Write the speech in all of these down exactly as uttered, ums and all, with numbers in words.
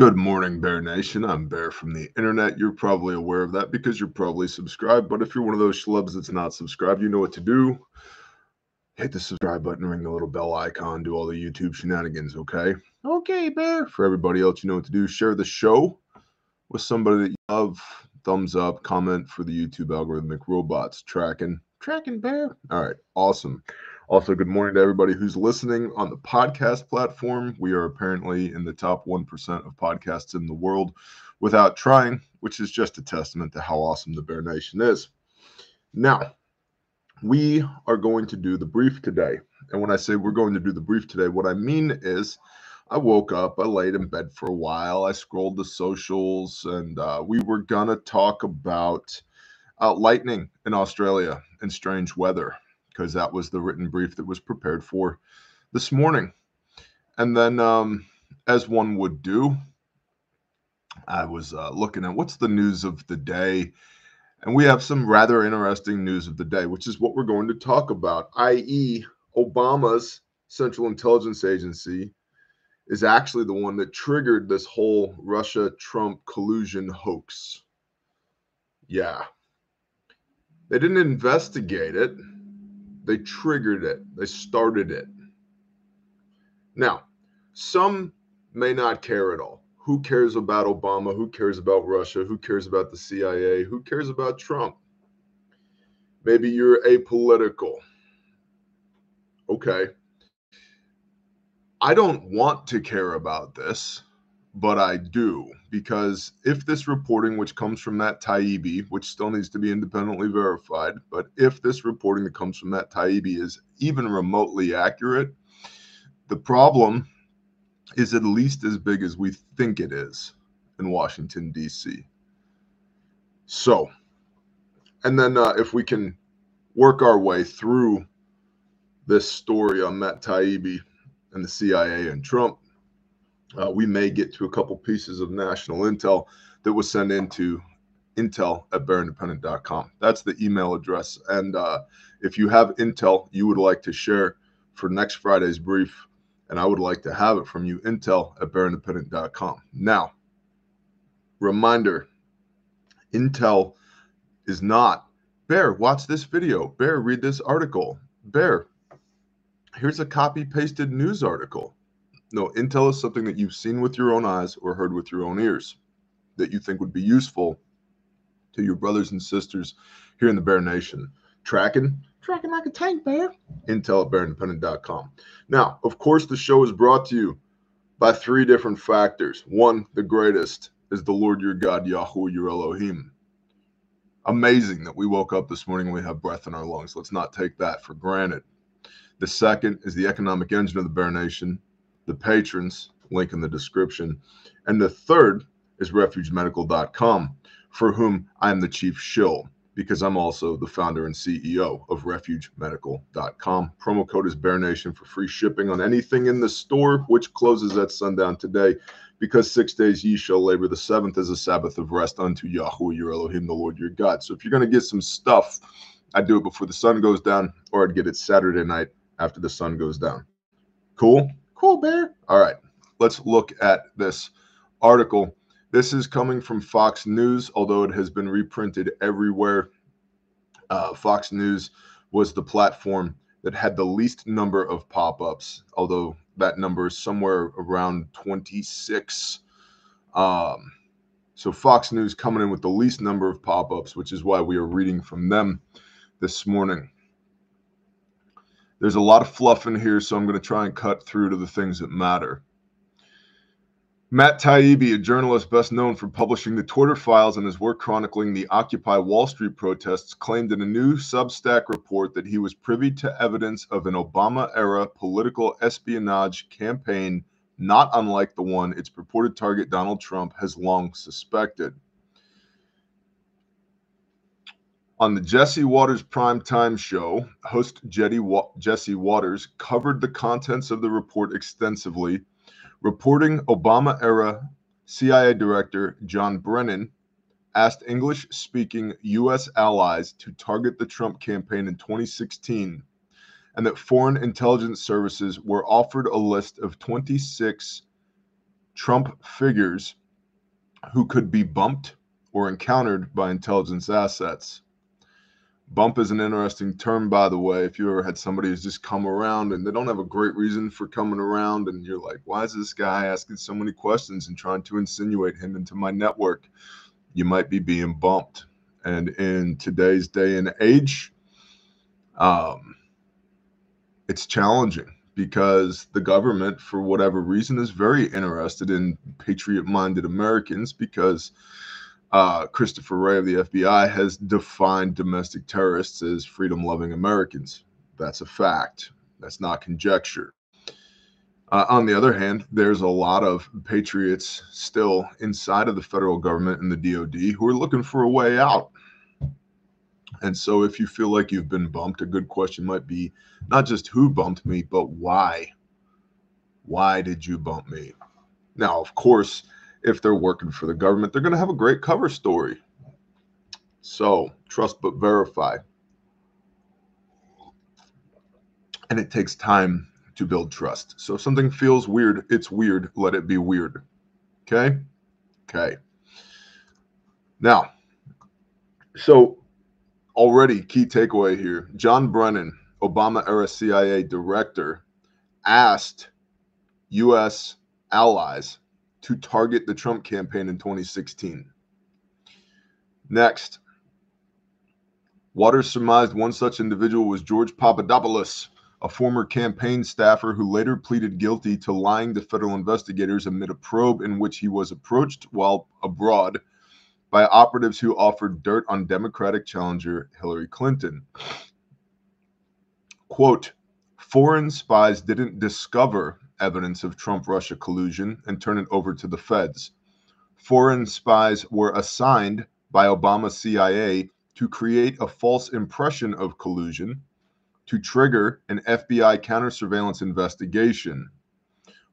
Good morning, Bear Nation. I'm Bear from the internet. You're probably aware of that because you're probably subscribed. But if you're one of those schlubs that's not subscribed, you know what to do. Hit the subscribe button, ring the little bell icon, do all the YouTube shenanigans, okay? Okay, Bear. For everybody else, you know what to do. Share the show with somebody that you love. Thumbs up, comment for the YouTube algorithmic robots. Tracking. Tracking, Bear. All right, awesome. Also, good morning to everybody who's listening on the podcast platform. We are apparently in the top one percent of podcasts in the world without trying, which is just a testament to how awesome the Bear Nation is. Now, we are going to do the brief today. And when I say we're going to do the brief today, what I mean is I woke up, I laid in bed for a while, I scrolled the socials, and uh, we were going to talk about uh, lightning in Australia and strange weather, because that was the written brief that was prepared for this morning. And then, um, as one would do, I was uh, looking at what's the news of the day. And we have some rather interesting news of the day, which is what we're going to talk about, that is Obama's Central Intelligence Agency is actually the one that triggered this whole Russia-Trump collusion hoax. Yeah. They didn't investigate it. They triggered it. They started it. Now, some may not care at all. Who cares about Obama? Who cares about Russia? Who cares about the C I A? Who cares about Trump? Maybe you're apolitical. Okay. I don't want to care about this, but I do, because if this reporting, which comes from Matt Taibbi, which still needs to be independently verified, but if this reporting that comes from Matt Taibbi is even remotely accurate, the problem is at least as big as we think it is in Washington, D C So, and then uh, if we can work our way through this story on Matt Taibbi and the C I A and Trump, Uh, we may get to a couple pieces of national intel that was sent into intel at bear independent dot com. That's the email address. And uh, if you have intel you would like to share for next Friday's brief, and I would like to have it from you, intel at bear independent dot com. Now, reminder, intel is not, Bear, watch this video. Bear, read this article. Bear, here's a copy-pasted news article. No, intel is something that you've seen with your own eyes or heard with your own ears that you think would be useful to your brothers and sisters here in the Bear Nation. Tracking? Tracking like a tank, Bear. Intel at bear independent dot com. Now, of course, the show is brought to you by three different factors. One, the greatest, is the Lord your God, Yahuwah your Elohim. Amazing that we woke up this morning and we have breath in our lungs. Let's not take that for granted. The second is the economic engine of the Bear Nation, the patrons, link in the description. And the third is refuge medical dot com, for whom I'm the chief shill, because I'm also the founder and C E O of refuge medical dot com. Promo code is BearNation for free shipping on anything in the store, which closes at sundown today, because six days ye shall labor. The seventh is a Sabbath of rest unto Yahuwah your Elohim, the Lord your God. So if you're going to get some stuff, I'd do it before the sun goes down, or I'd get it Saturday night after the sun goes down. Cool? Cool, Bear. All right, let's look at this article. This is coming from Fox News, although it has been reprinted everywhere. Uh, Fox News was the platform that had the least number of pop-ups, although that number is somewhere around twenty-six. Um, so Fox News coming in with the least number of pop-ups, which is why we are reading from them this morning. There's a lot of fluff in here, so I'm going to try and cut through to the things that matter. Matt Taibbi, a journalist best known for publishing the Twitter files and his work chronicling the Occupy Wall Street protests, claimed in a new Substack report that he was privy to evidence of an Obama-era political espionage campaign not unlike the one its purported target, Donald Trump, has long suspected. On the Jesse Waters primetime show, host Jesse Waters covered the contents of the report extensively, reporting Obama-era C I A Director John Brennan asked English-speaking U S allies to target the Trump campaign in twenty sixteen, and that foreign intelligence services were offered a list of twenty-six Trump figures who could be bumped or encountered by intelligence assets. Bump is an interesting term, by the way. If you ever had somebody who's just come around and they don't have a great reason for coming around, and you're like, why is this guy asking so many questions and trying to insinuate him into my network? You might be being bumped. And in today's day and age, um, it's challenging because the government, for whatever reason, is very interested in patriot-minded Americans because Uh, Christopher Wray of the F B I has defined domestic terrorists as freedom-loving Americans. That's a fact. That's not conjecture. Uh, on the other hand, there's a lot of patriots still inside of the federal government and the D O D who are looking for a way out. And so if you feel like you've been bumped, a good question might be not just who bumped me, but why? Why did you bump me? Now, of course, if they're working for the government, they're going to have a great cover story. So trust but verify. And it takes time to build trust. So if something feels weird, it's weird. Let it be weird. Okay? Okay. Now, so already key takeaway here. John Brennan, Obama-era C I A director, asked U S allies to target the Trump campaign in twenty sixteen. Next, Waters surmised one such individual was George Papadopoulos, a former campaign staffer who later pleaded guilty to lying to federal investigators amid a probe in which he was approached while abroad by operatives who offered dirt on Democratic challenger Hillary Clinton. Quote, "Foreign spies didn't discover evidence of Trump-Russia collusion and turn it over to the feds. Foreign spies were assigned by Obama C I A to create a false impression of collusion to trigger an F B I counter-surveillance investigation.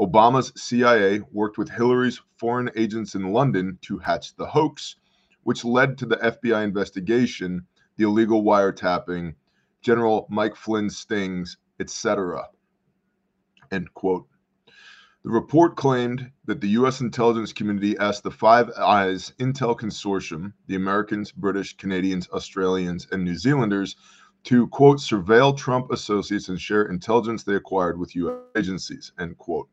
Obama's C I A worked with Hillary's foreign agents in London to hatch the hoax, which led to the F B I investigation, the illegal wiretapping, General Mike Flynn's stings, et cetera" End quote. The report claimed that the U S intelligence community asked the Five Eyes Intel Consortium, the Americans, British, Canadians, Australians, and New Zealanders, to, quote, surveil Trump associates and share intelligence they acquired with U S agencies, end quote.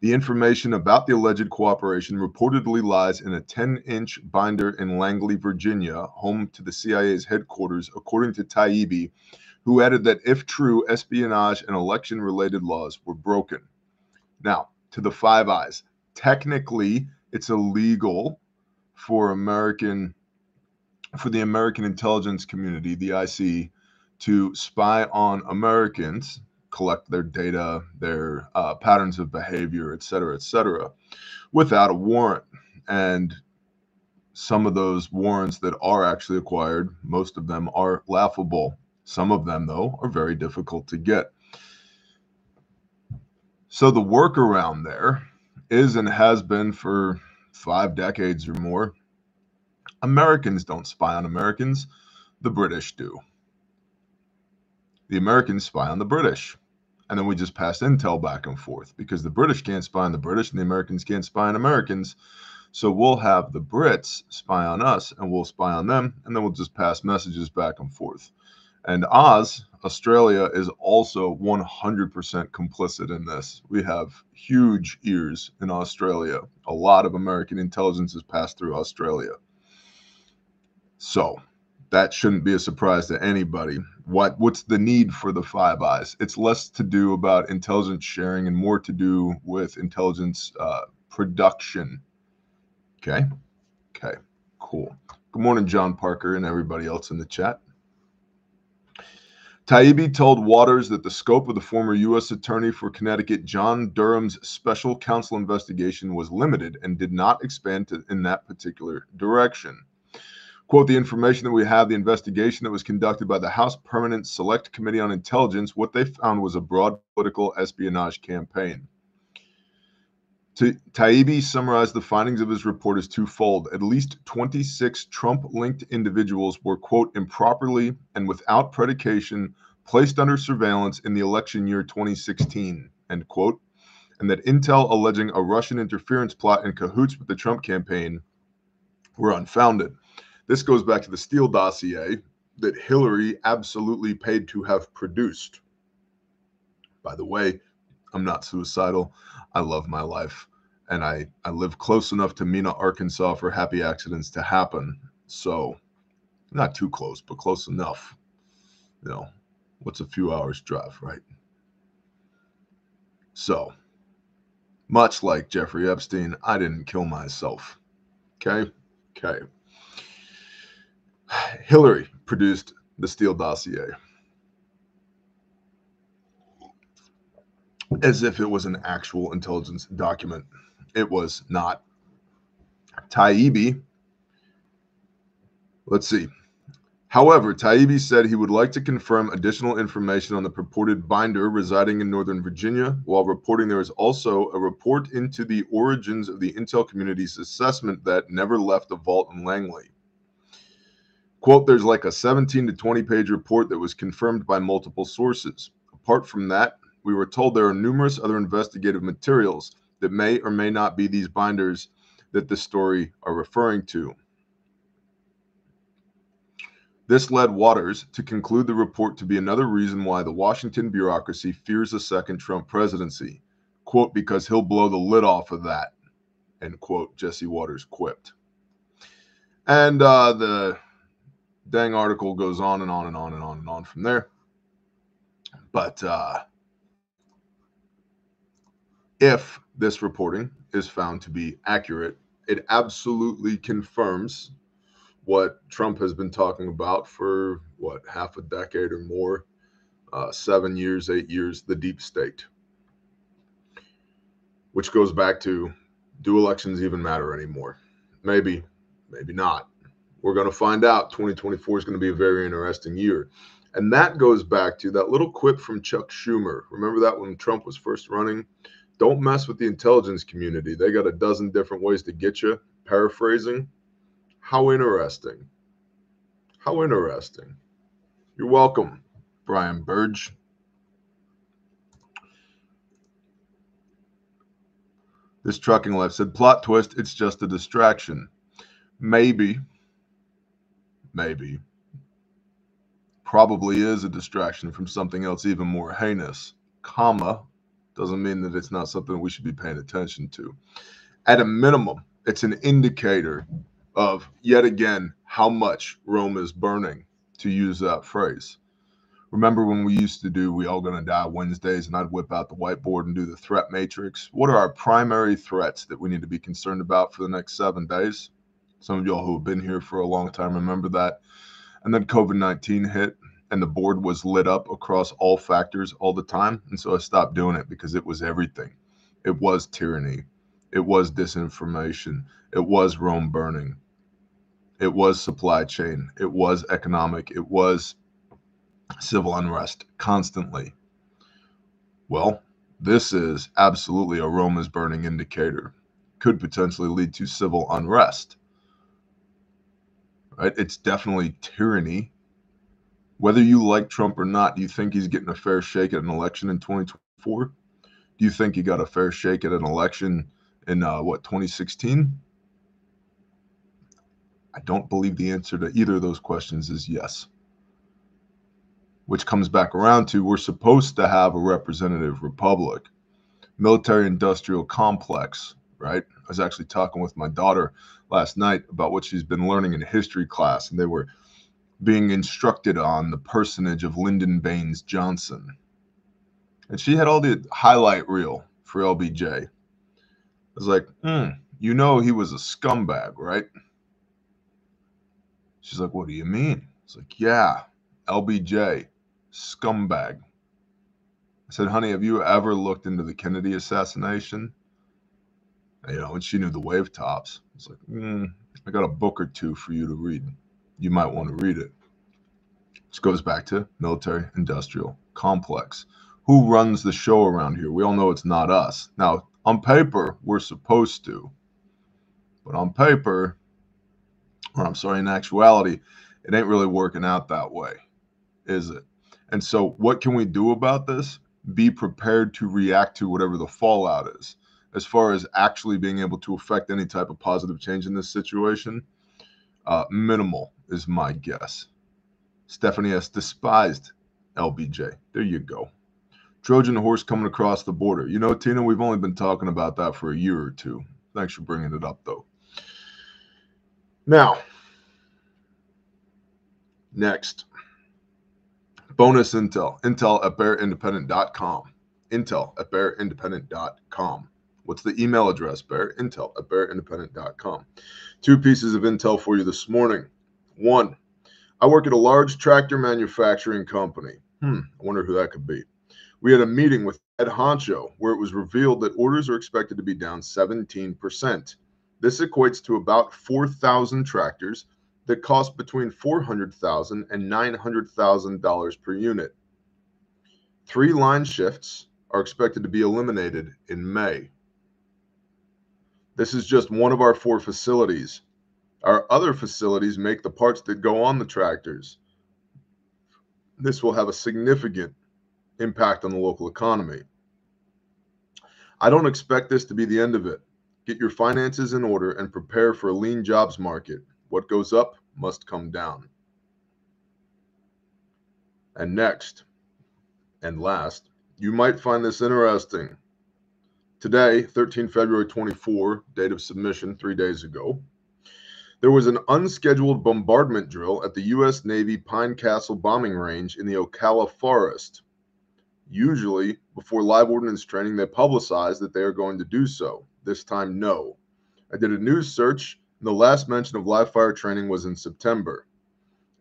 The information about the alleged cooperation reportedly lies in a ten-inch binder in Langley, Virginia, home to the C I A's headquarters, according to Taibbi, who added that if true, espionage and election-related laws were broken. Now, to the Five Eyes, technically, it's illegal for American, for the American intelligence community, the I C, to spy on Americans, collect their data, their uh, patterns of behavior, et cetera, et cetera, without a warrant. And some of those warrants that are actually acquired, most of them are laughable. Some of them, though, are very difficult to get. So the workaround there is and has been for five decades or more. Americans don't spy on Americans. The British do. The Americans spy on the British. And then we just pass intel back and forth because the British can't spy on the British and the Americans can't spy on Americans. So we'll have the Brits spy on us and we'll spy on them. And then we'll just pass messages back and forth. And Oz, Australia, is also one hundred percent complicit in this. We have huge ears in Australia. A lot of American intelligence is passed through Australia. So that shouldn't be a surprise to anybody. What, what's the need for the Five Eyes? It's less to do about intelligence sharing and more to do with intelligence uh, production. Okay? Okay, cool. Good morning, John Parker and everybody else in the chat. Taibbi told Waters that the scope of the former U S attorney for Connecticut, John Durham's special counsel investigation was limited and did not expand to, in that particular direction. Quote, "The information that we have, the investigation that was conducted by the House Permanent Select Committee on Intelligence, what they found was a broad political espionage campaign." Taibbi summarized the findings of his report as twofold. At least twenty-six Trump-linked individuals were, quote, "improperly and without predication placed under surveillance in the election year twenty sixteen," end quote, and that intel alleging a Russian interference plot in cahoots with the Trump campaign were unfounded. This goes back to the Steele dossier that Hillary absolutely paid to have produced. By the way, I'm not suicidal. I love my life. And I, I live close enough to Mena, Arkansas for happy accidents to happen. So not too close, but close enough. You know, what's a few hours drive, right? So much like Jeffrey Epstein, I didn't kill myself. Okay? Okay. Hillary produced the Steele dossier as if it was an actual intelligence document. It was not. Taibbi, let's see. However, Taibbi said he would like to confirm additional information on the purported binder residing in Northern Virginia, while reporting there is also a report into the origins of the intel community's assessment that never left the vault in Langley. Quote, there's like a seventeen to twenty page report that was confirmed by multiple sources. Apart from that, we were told there are numerous other investigative materials that may or may not be these binders that this story are referring to. This led Waters to conclude the report to be another reason why the Washington bureaucracy fears a second Trump presidency, quote, because he'll blow the lid off of that, end quote, Jesse Waters quipped. And uh, the dang article goes on and on and on and on and on from there. But uh, if this reporting is found to be accurate, it absolutely confirms what Trump has been talking about for, what, half a decade or more, uh, seven years, eight years, the deep state. Which goes back to, do elections even matter anymore? Maybe, maybe not. We're going to find out. twenty twenty-four is going to be a very interesting year. And that goes back to that little quip from Chuck Schumer. Remember that when Trump was first running? Don't mess with the intelligence community. They got a dozen different ways to get you. Paraphrasing. How interesting. How interesting. You're welcome, Brian Burge. This Trucking Life said, plot twist, it's just a distraction. Maybe. Maybe. Probably is a distraction from something else even more heinous, comma, doesn't mean that it's not something we should be paying attention to. At a minimum, it's an indicator of, yet again, how much Rome is burning, to use that phrase. Remember when we used to do We All Gonna Die Wednesdays, and I'd whip out the whiteboard and do the threat matrix? What are our primary threats that we need to be concerned about for the next seven days? Some of y'all who have been here for a long time remember that. And then COVID nineteen hit, and the board was lit up across all factors all the time. And so I stopped doing it because it was everything. It was tyranny. It was disinformation. It was Rome burning. It was supply chain. It was economic. It was civil unrest constantly. Well, this is absolutely a Rome is burning indicator. Could potentially lead to civil unrest. Right? It's definitely tyranny. Whether you like Trump or not, do you think he's getting a fair shake at an election in twenty twenty-four? Do you think he got a fair shake at an election in, uh, what, twenty sixteen? I don't believe the answer to either of those questions is yes. Which comes back around to, we're supposed to have a representative republic. Military-industrial complex, right? I was actually talking with my daughter last night about what she's been learning in history class, and they were being instructed on the personage of Lyndon Baines Johnson. And she had all the highlight reel for L B J. I was like, mm, you know he was a scumbag, right? She's like, what do you mean? I was like, yeah, L B J, scumbag. I said, honey, have you ever looked into the Kennedy assassination? You know, and she knew the wave tops. It's like, mm, I got a book or two for you to read. You might want to read it. This goes back to military-industrial complex. Who runs the show around here? We all know it's not us. Now, on paper, we're supposed to. But on paper, or I'm sorry, in actuality, it ain't really working out that way, is it? And so what can we do about this? be prepared to react to whatever the fallout is, as far as actually being able to affect any type of positive change in this situation. Uh, minimal is my guess. Stephanie S. despised L B J. There you go. Trojan horse coming across the border. You know, Tina, we've only been talking about that for a year or two. Thanks for bringing it up, though. Now, next, bonus intel. Intel at bear independent dot com. Intel at bear independent dot com. What's the email address, Bear? Intel at bear independent dot com. Two pieces of intel for you this morning. One, I work at a large tractor manufacturing company. Hmm, I wonder who that could be. We had a meeting with Ed Honcho where it was revealed that orders are expected to be down seventeen percent. This equates to about four thousand tractors that cost between four hundred thousand dollars and nine hundred thousand dollars per unit. Three line shifts are expected to be eliminated in May. This is just one of our four facilities. Our other facilities make the parts that go on the tractors. This will have a significant impact on the local economy. I don't expect this to be the end of it. Get your finances in order and prepare for a lean jobs market. What goes up must come down. And next, and last, you might find this interesting. Today, thirteenth February twenty-four, date of submission, three days ago, there was an unscheduled bombardment drill at the U S Navy Pine Castle bombing range in the Ocala Forest. Usually, before live ordnance training, they publicize that they are going to do so. This time, no. I did a news search, and the last mention of live fire training was in September.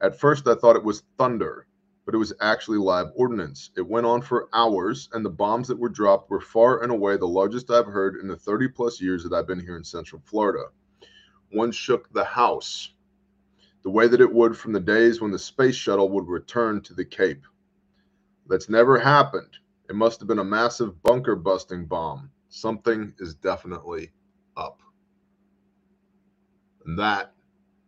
At first, I thought it was thunder, but it was actually live ordnance. It went on for hours, and the bombs that were dropped were far and away the largest I've heard in the thirty-plus years that I've been here in Central Florida. One shook the house, the way that it would from the days when the space shuttle would return to the Cape. That's never happened. It must have been a massive bunker-busting bomb. Something is definitely up. And that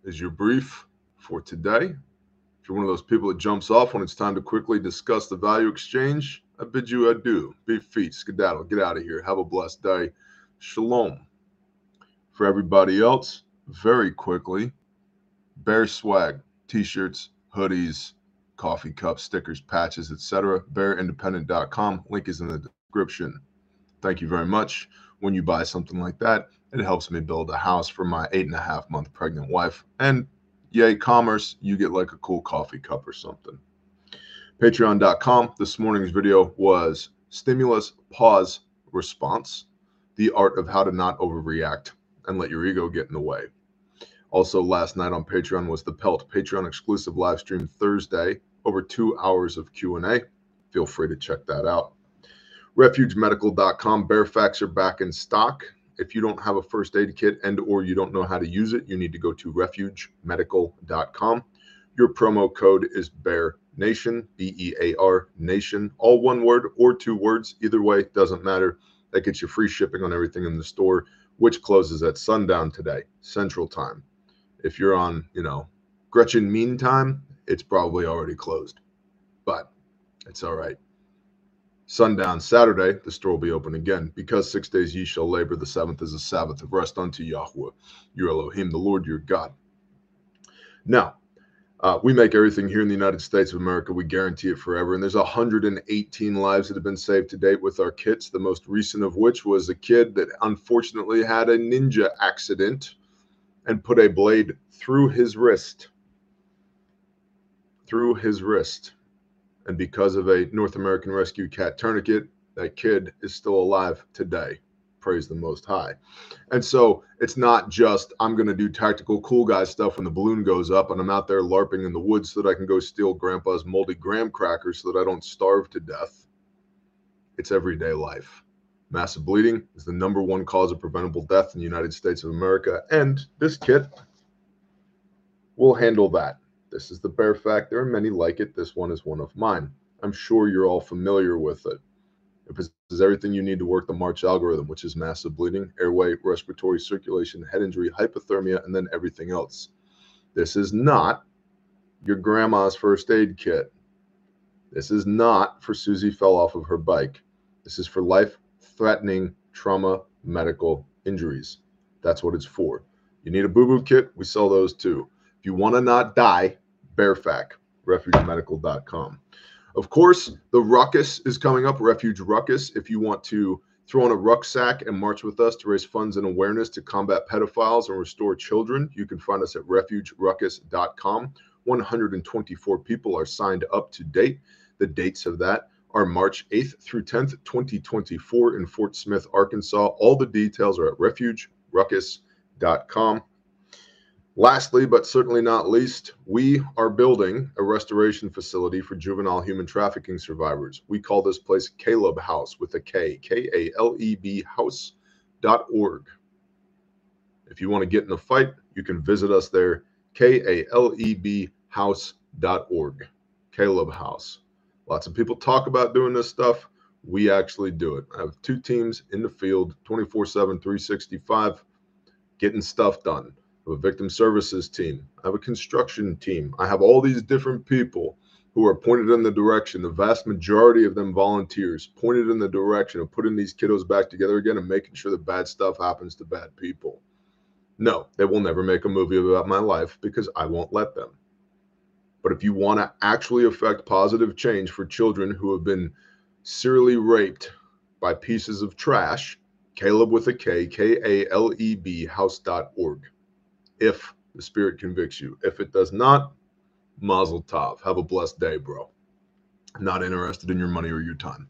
is your brief for today. If you're one of those people that jumps off when it's time to quickly discuss the value exchange, I bid you adieu. Be feet, skedaddle, get out of here. Have a blessed day. Shalom. For everybody else, very quickly, Bear swag, t-shirts, hoodies, coffee cups, stickers, patches, et cetera. bear independent dot com. Link is in the description. Thank you very much. When you buy something like that, it helps me build a house for my eight and a half month pregnant wife, and yay, commerce, you get like a cool coffee cup or something. patreon dot com. This morning's video was Stimulus Pause Response, the art of how to not overreact and let your ego get in the way. Also, last night on Patreon was the Pelt, Patreon exclusive live stream Thursday, over two hours of Q and A. Feel free to check that out. refuge medical dot com. Bear facts are back in stock. If you don't have a first aid kit and or you don't know how to use it, you need to go to refuge medical dot com. Your promo code is Bear Nation, B E A R Nation, all one word or two words. Either way, doesn't matter. That gets you free shipping on everything in the store, which closes at sundown today, Central Time. If you're on, you know, Gretchen Mean Time, it's probably already closed, but it's all right. Sundown Saturday, the store will be open again, because six days ye shall labor, the seventh is a Sabbath of rest unto Yahweh, your Elohim, the Lord your God. Now, uh, we make everything here in the United States of America. We guarantee it forever. And there's one hundred eighteen lives that have been saved to date with our kits, the most recent of which was a kid that unfortunately had a ninja accident and put a blade through his wrist. Through his wrist. And because of a North American Rescue Cat tourniquet, that kid is still alive today. Praise the Most High. And so it's not just, I'm going to do tactical cool guy stuff when the balloon goes up and I'm out there LARPing in the woods so that I can go steal Grandpa's moldy graham crackers so that I don't starve to death. It's everyday life. Massive bleeding is the number one cause of preventable death in the United States of America. And this kit will handle that. This is the Bear fact. There are many like it. This one is one of mine. I'm sure you're all familiar with it. It possesses everything you need to work the March algorithm, which is massive bleeding, airway, respiratory circulation, head injury, hypothermia, and then everything else. This is not your grandma's first aid kit. This is not for Susie fell off of her bike. This is for life-threatening trauma medical injuries. That's what it's for. You need a boo-boo kit? We sell those too. If you want to not die, BearFac, Refuge Medical dot com. Of course, the Ruckus is coming up, Refuge Ruckus. If you want to throw on a rucksack and march with us to raise funds and awareness to combat pedophiles and restore children, you can find us at Refuge Ruckus dot com. one hundred twenty-four people are signed up to date. The dates of that are March eighth through tenth, twenty twenty-four in Fort Smith, Arkansas. All the details are at Refuge Ruckus dot com. Lastly, but certainly not least, we are building a restoration facility for juvenile human trafficking survivors. We call this place Caleb House with a K, K A L E B house dot org. If you want to get in the fight, you can visit us there, K A L E B house dot org, Caleb House. Lots of people talk about doing this stuff. We actually do it. I have two teams in the field, twenty-four seven, three sixty-five, getting stuff done. I have a victim services team. I have a construction team. I have all these different people who are pointed in the direction, the vast majority of them volunteers, pointed in the direction of putting these kiddos back together again and making sure that bad stuff happens to bad people. No, they will never make a movie about my life because I won't let them. But if you want to actually affect positive change for children who have been serially raped by pieces of trash, Caleb with a K, K A L E B, house dot org. If the spirit convicts you. If it does not, mazel tov. Have a blessed day, bro. Not interested in your money or your time.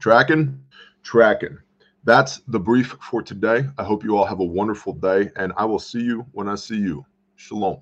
Tracking? Tracking. That's the brief for today. I hope you all have a wonderful day, and I will see you when I see you. Shalom.